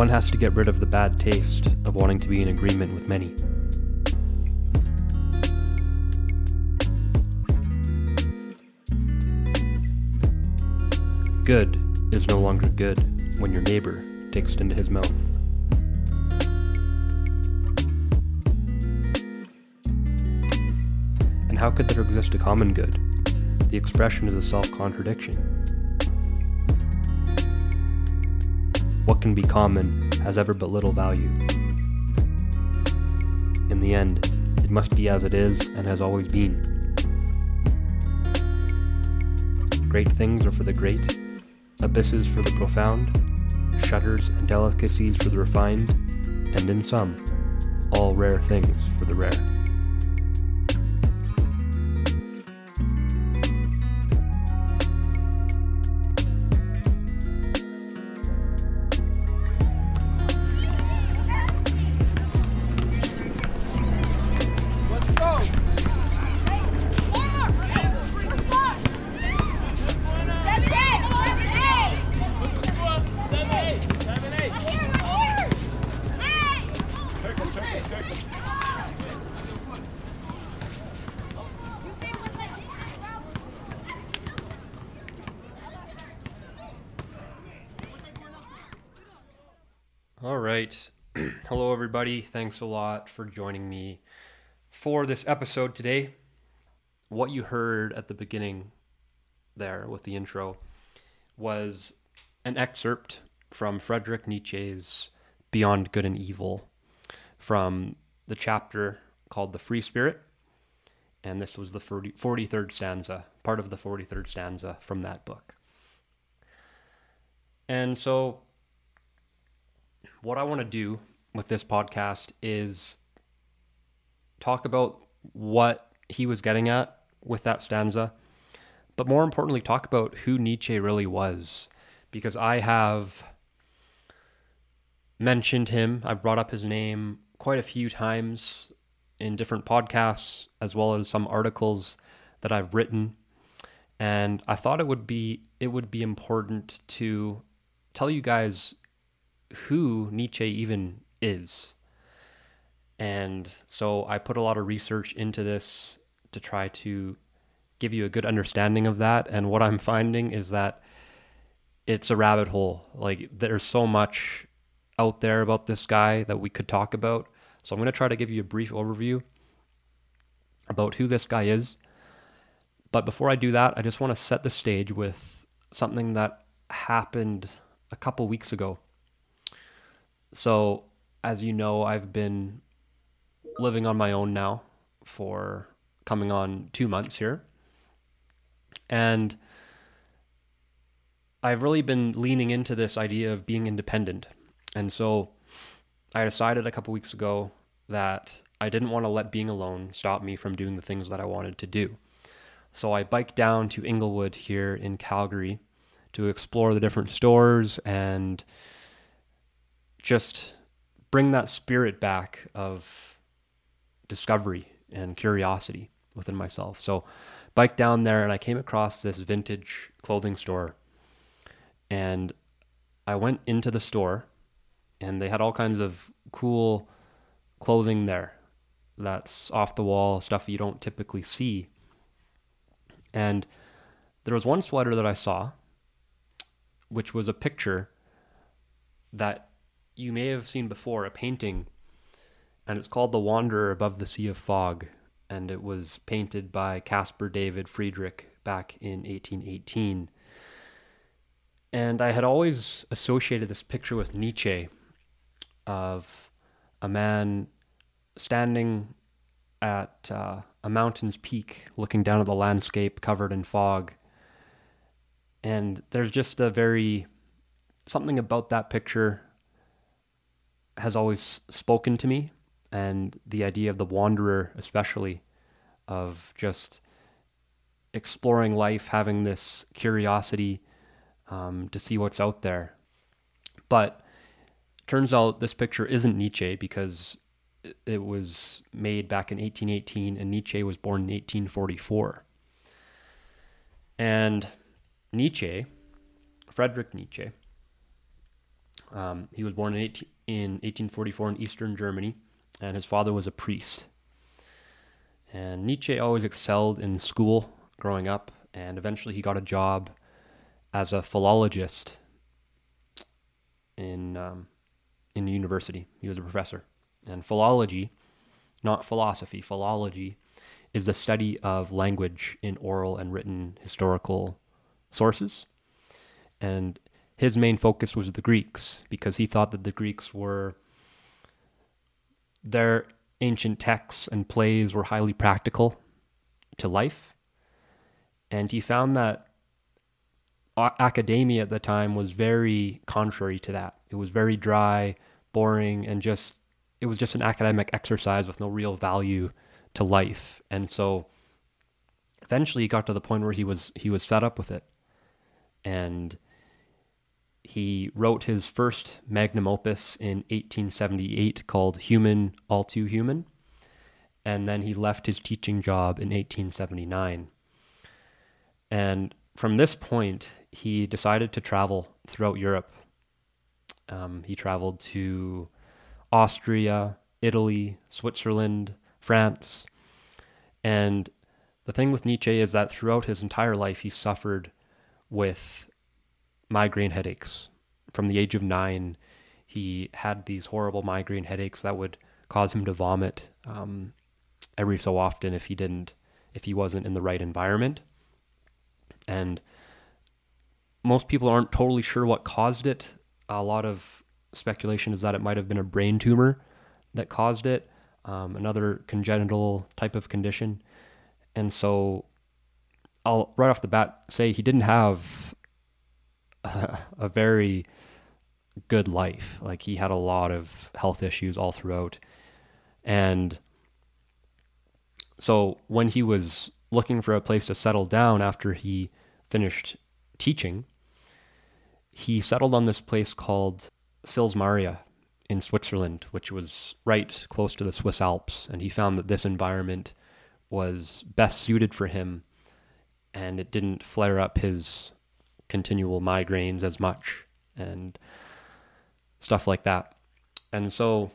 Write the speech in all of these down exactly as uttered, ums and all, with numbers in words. one has to get rid of the bad taste of wanting to be in agreement with many. Good is no longer good when your neighbor takes it into his mouth. And how could there exist a common good? The expression is a self-contradiction. What can be common has ever but little value. In the end, it must be as it is and has always been. Great things are for the great, abysses for the profound, shudders and delicacies for the refined, and in sum, all rare things for the rare. All right. Hello, everybody. Thanks a lot for joining me for this episode today. What you heard at the beginning there with the intro was an excerpt from Friedrich Nietzsche's Beyond Good and Evil from the chapter called The Free Spirit. And this was the forty-third stanza, part of the forty-third stanza from that book. And so what I want to do with this podcast is talk about what he was getting at with that stanza, but more importantly, talk about who Nietzsche really was, because I have mentioned him. I've brought up his name quite a few times in different podcasts, as well as some articles that I've written. And I thought it would be, it would be important to tell you guys who Nietzsche even is. And so I put a lot of research into this to try to give you a good understanding of that. And what I'm finding is that it's a rabbit hole. Like, there's so much out there about this guy that we could talk about. So I'm going to try to give you a brief overview about who this guy is. But before I do that, I just want to set the stage with something that happened a couple weeks ago. So, as you know, I've been living on my own now for coming on two months here. And I've really been leaning into this idea of being independent. And so I decided a couple weeks ago that I didn't want to let being alone stop me from doing the things that I wanted to do. So I biked down to Inglewood here in Calgary to explore the different stores and just bring that spirit back of discovery and curiosity within myself. So biked down there and I came across this vintage clothing store, and I went into the store and they had all kinds of cool clothing there that's off the wall, stuff you don't typically see. And there was one sweater that I saw, which was a picture that you may have seen before, a painting, and it's called The Wanderer Above the Sea of Fog, and it was painted by Caspar David Friedrich back in eighteen eighteen. And I had always associated this picture with Nietzsche, of a man standing at uh, a mountain's peak looking down at the landscape covered in fog. And there's just a very something about that picture has always spoken to me, and the idea of the wanderer, especially, of just exploring life, having this curiosity um, to see what's out there. But turns out this picture isn't Nietzsche, because it was made back in eighteen eighteen, and Nietzsche was born in eighteen forty-four. And Nietzsche, Friedrich Nietzsche, Um, he was born in, eighteen, in eighteen forty-four in Eastern Germany, and his father was a priest. And Nietzsche always excelled in school growing up, and eventually he got a job as a philologist in um, in the university. He was a professor. And philology, not philosophy, philology is the study of language in oral and written historical sources. And his main focus was the Greeks, because he thought that the Greeks were, their ancient texts and plays were highly practical to life. And he found that academia at the time was very contrary to that. It was very dry, boring, and just, it was just an academic exercise with no real value to life. And so eventually he got to the point where he was he was fed up with it. And he wrote his first magnum opus in eighteen seventy-eight called Human, All Too Human. And then he left his teaching job in eighteen seventy-nine. And from this point, he decided to travel throughout Europe. Um, he traveled to Austria, Italy, Switzerland, France. And the thing with Nietzsche is that throughout his entire life, he suffered with migraine headaches. From the age of nine, he had these horrible migraine headaches that would cause him to vomit um, every so often if he didn't, if he wasn't in the right environment. And most people aren't totally sure what caused it. A lot of speculation is that it might have been a brain tumor that caused it, um, another congenital type of condition. And so I'll right off the bat say he didn't have a, a very good life. Like, he had a lot of health issues all throughout. And so when he was looking for a place to settle down after he finished teaching, he settled on this place called Sils Maria in Switzerland, which was right close to the Swiss Alps. And he found that this environment was best suited for him, and it didn't flare up his continual migraines as much and stuff like that. And so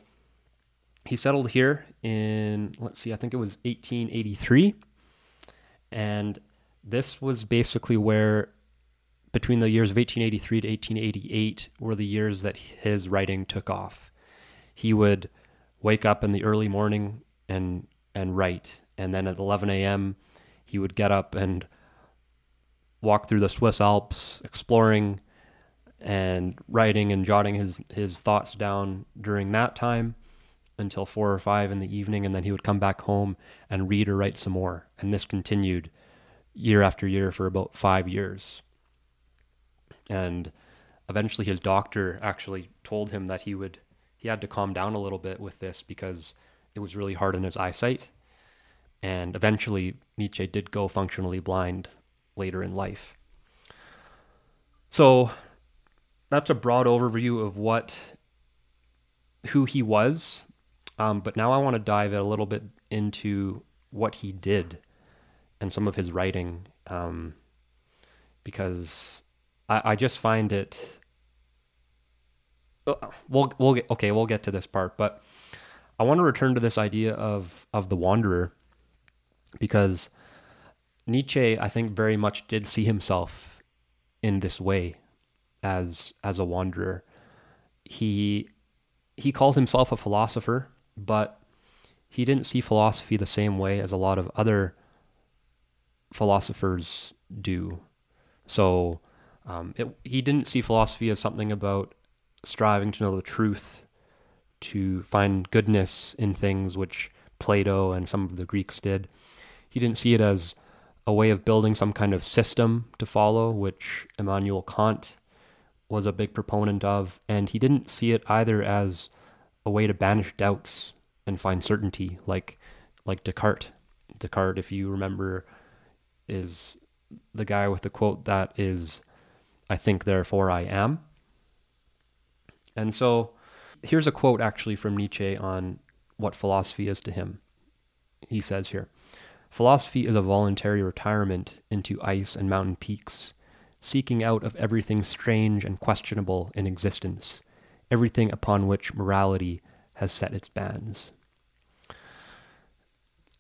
he settled here in, let's see, I think it was eighteen eighty-three. And this was basically where, between the years of eighteen eighty-three to eighteen eighty-eight, were the years that his writing took off. He would wake up in the early morning and and write. And then at eleven a.m., he would get up and walk through the Swiss Alps, exploring and writing and jotting his, his thoughts down during that time until four or five in the evening, and then he would come back home and read or write some more. And this continued year after year for about five years. And eventually his doctor actually told him that he would, he had to calm down a little bit with this because it was really hard on his eyesight. And eventually Nietzsche did go functionally blind later in life. So that's a broad overview of what, who he was. Um, but now I want to dive a little bit into what he did and some of his writing, um, because I, I just find it. We'll we'll get okay. We'll get to this part, but I want to return to this idea of of the wanderer, because Nietzsche, I think, very much did see himself in this way, as as a wanderer. He he called himself a philosopher, but he didn't see philosophy the same way as a lot of other philosophers do. So um, it, he didn't see philosophy as something about striving to know the truth, to find goodness in things, which Plato and some of the Greeks did. He didn't see it as a way of building some kind of system to follow, which Immanuel Kant was a big proponent of. And he didn't see it either as a way to banish doubts and find certainty, like like Descartes. Descartes, if you remember, is the guy with the quote that is, "I think, therefore I am." And so here's a quote actually from Nietzsche on what philosophy is to him. He says here, "Philosophy is a voluntary retirement into ice and mountain peaks, seeking out of everything strange and questionable in existence, everything upon which morality has set its bands.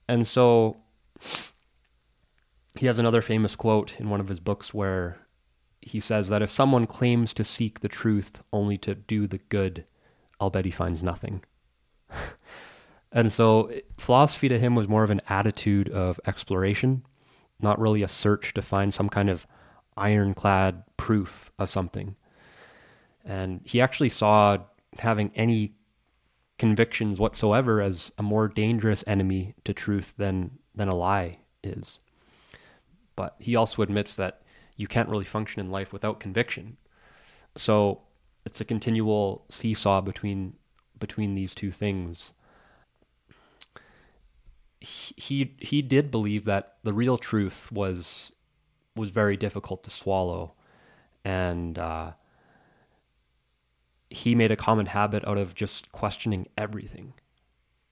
And so he has another famous quote in one of his books where he says that if someone claims to seek the truth only to do the good, I'll bet he finds nothing. And so philosophy to him was more of an attitude of exploration, not really a search to find some kind of ironclad proof of something. And he actually saw having any convictions whatsoever as a more dangerous enemy to truth than than a lie is. But he also admits that you can't really function in life without conviction. So it's a continual seesaw between between these two things. He he did believe that the real truth was was very difficult to swallow, and uh, he made a common habit out of just questioning everything,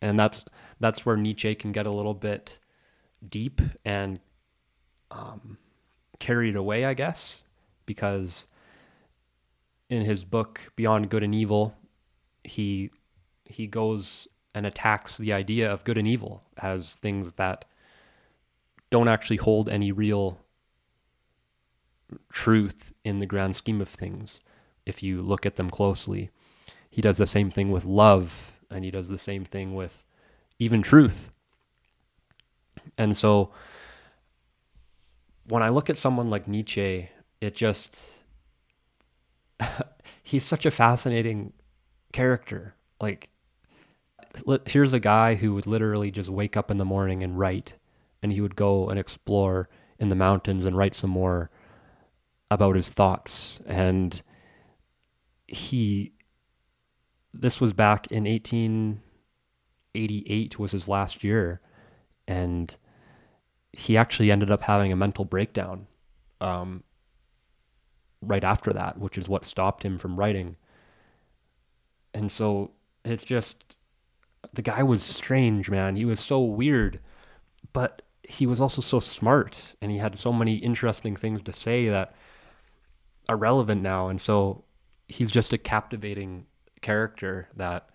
and that's that's where Nietzsche can get a little bit deep and um, carried away, I guess, because in his book Beyond Good and Evil, he he goes and attacks the idea of good and evil as things that don't actually hold any real truth in the grand scheme of things, if you look at them closely. He does the same thing with love, and he does the same thing with even truth. And so when I look at someone like Nietzsche, it just, he's such a fascinating character. Like, here's a guy who would literally just wake up in the morning and write, and he would go and explore in the mountains and write some more about his thoughts. And he, this was back in eighteen eighty-eight was his last year, and he actually ended up having a mental breakdown um, right after that, which is what stopped him from writing. And so it's just, the guy was strange, man. He was so weird, but he was also so smart, and he had so many interesting things to say that are relevant now. And so he's just a captivating character that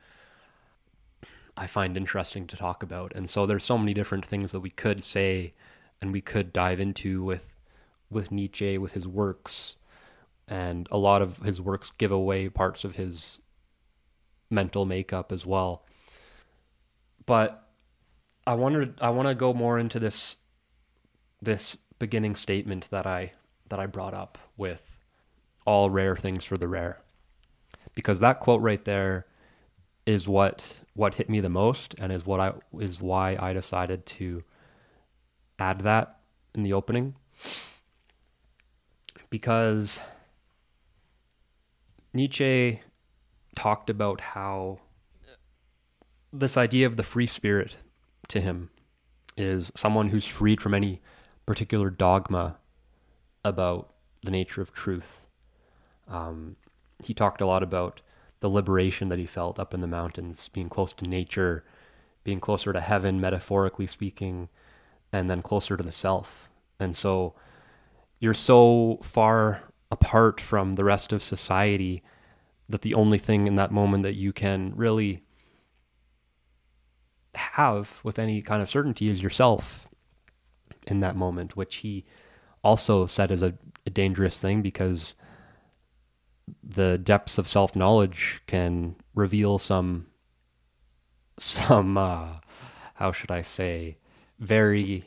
I find interesting to talk about. And so there's so many different things that we could say and we could dive into with with Nietzsche, with his works, and a lot of his works give away parts of his mental makeup as well. But I wanted I want to go more into this this beginning statement that I that I brought up with all rare things for the rare, because that quote right there is what what hit me the most, and is what I is why I decided to add that in the opening, because Nietzsche talked about how this idea of the free spirit to him is someone who's freed from any particular dogma about the nature of truth. Um, he talked a lot about the liberation that he felt up in the mountains, being close to nature, being closer to heaven, metaphorically speaking, and then closer to the self. And so you're so far apart from the rest of society that the only thing in that moment that you can really have with any kind of certainty is yourself in that moment, which he also said is a, a dangerous thing, because the depths of self-knowledge can reveal some some uh, how should I say, very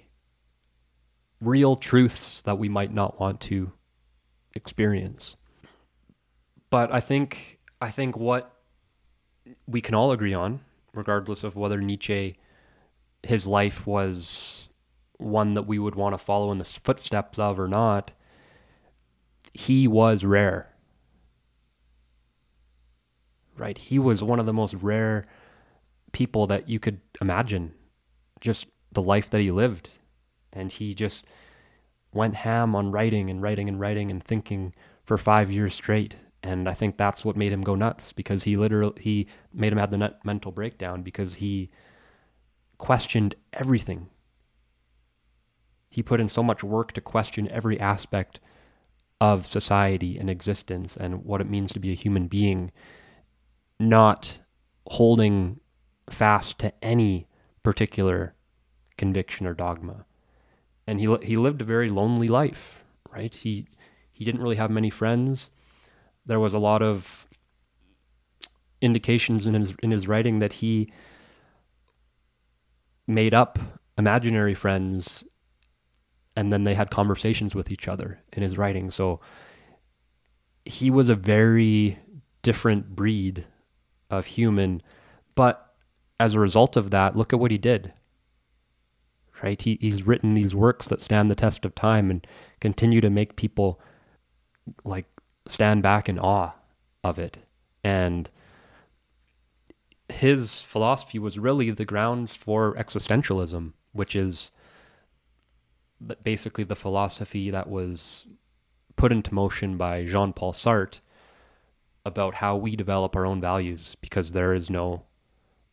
real truths that we might not want to experience. But I think I think what we can all agree on, regardless of whether Nietzsche, his life was one that we would want to follow in the footsteps of or not, he was rare. Right? He was one of the most rare people that you could imagine, just the life that he lived. And he just went ham on writing and writing and writing and thinking for five years straight. And I think that's what made him go nuts, because he literally, he made him have the nut mental breakdown, because he questioned everything. He put in so much work to question every aspect of society and existence and what it means to be a human being. not holding fast to any particular conviction or dogma. And he he lived a very lonely life, right? He he didn't really have many friends. There was a lot of indications in his in his writing that he made up imaginary friends, and then they had conversations with each other in his writing. So he was a very different breed of human, but as a result of that, look at what he did, right? He, he's written these works that stand the test of time and continue to make people like stand back in awe of it. And his philosophy was really the grounds for existentialism, which is basically the philosophy that was put into motion by Jean-Paul Sartre about how we develop our own values, because there is no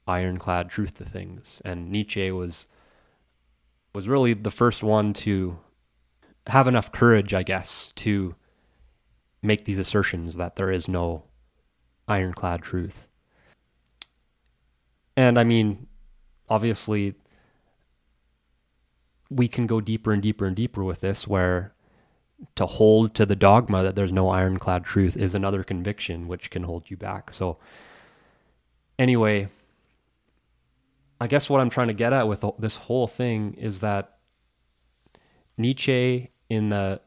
ironclad truth to things. And Nietzsche was was really the first one to have enough courage, I guess, to make these assertions that there is no ironclad truth. And I mean, obviously, we can go deeper and deeper and deeper with this, where to hold to the dogma that there's no ironclad truth is another conviction which can hold you back. So anyway, I guess what I'm trying to get at with this whole thing is that Nietzsche, in the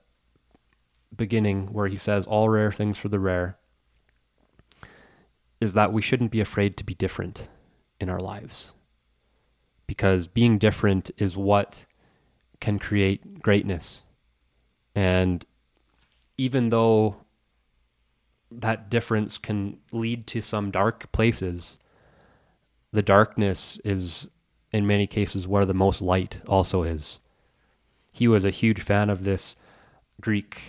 beginning where he says all rare things for the rare, is that we shouldn't be afraid to be different in our lives, because being different is what can create greatness. And even though that difference can lead to some dark places, the darkness is in many cases where the most light also is. He was a huge fan of this Greek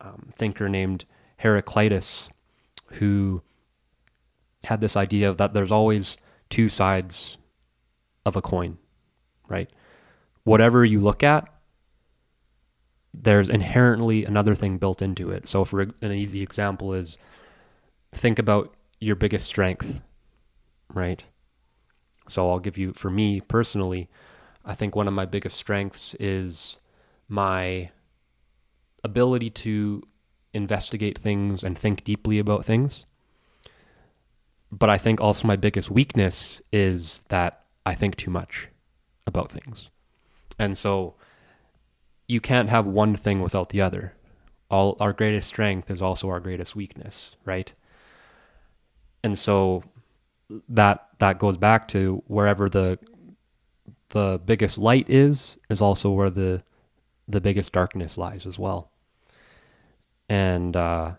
um, thinker named Heraclitus, who had this idea of that there's always two sides of a coin, right? Whatever you look at, there's inherently another thing built into it. So for an easy example is, think about your biggest strength, right? So I'll give you, for me personally, I think one of my biggest strengths is my ability to investigate things and think deeply about things. But I think also my biggest weakness is that I think too much about things. And so you can't have one thing without the other. All our greatest strength is also our greatest weakness, right? And so that that goes back to wherever the the biggest light is is also where the the biggest darkness lies as well. And uh,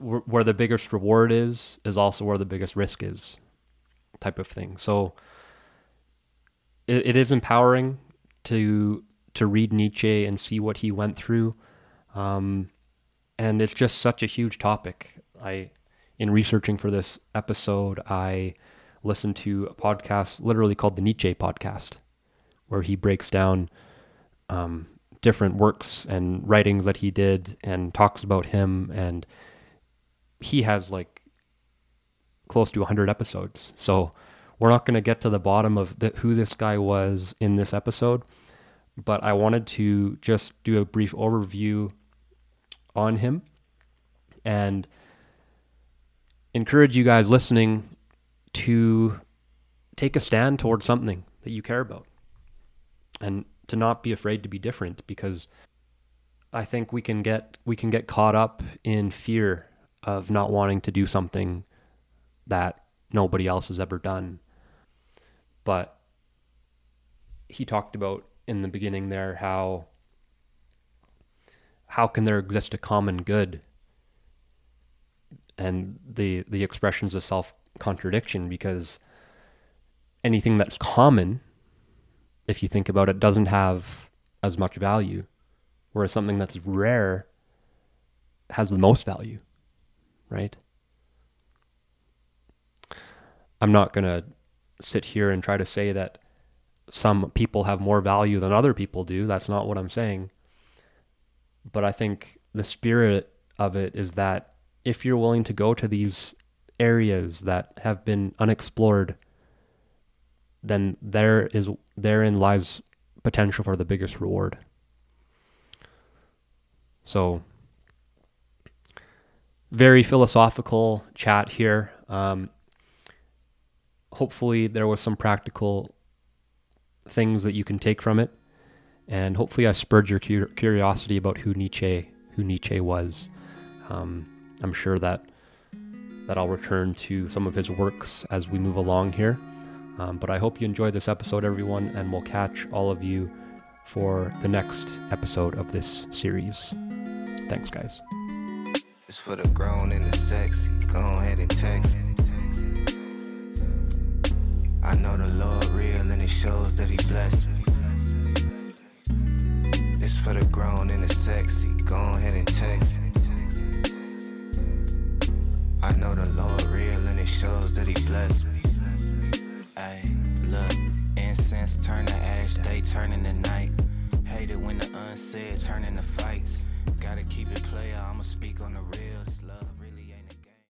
where the biggest reward is is also where the biggest risk is, type of thing. So it, it is empowering to to read Nietzsche and see what he went through. Um, and it's just such a huge topic. I, in researching for this episode, I listened to a podcast literally called the Nietzsche Podcast, where he breaks down um, different works and writings that he did and talks about him. And he has like close to one hundred episodes. So we're not going to get to the bottom of the, who this guy was in this episode, but I wanted to just do a brief overview on him and encourage you guys listening to take a stand towards something that you care about and to not be afraid to be different, because I think we can get we can get caught up in fear of not wanting to do something that nobody else has ever done. But he talked about in the beginning there, how how can there exist a common good, and the the expressions of self-contradiction, because anything that's common, if you think about it, doesn't have as much value, whereas something that's rare has the most value, right? I'm not going to sit here and try to say that some people have more value than other people do. That's not what I'm saying. But I think the spirit of it is that if you're willing to go to these areas that have been unexplored, then there is therein lies potential for the biggest reward. So, very philosophical chat here. Um, hopefully there was some practical things that you can take from it, and hopefully I spurred your cu- curiosity about who Nietzsche who Nietzsche was. Um, I'm sure that that I'll return to some of his works as we move along here. Um, but I hope you enjoyed this episode, everyone, and we'll catch all of you for the next episode of this series. Thanks, guys. It's for the grown and the sexy. Go ahead and text. I know the Lord real and it shows that he blessed me. This for the grown and the sexy. Go ahead and text. I know the Lord real and it shows that he blessed me. Ayy, look, incense turn to ash, day turn into night. Hated when the unsaid turn into fights. Gotta keep it player, I'ma speak on the real, this love.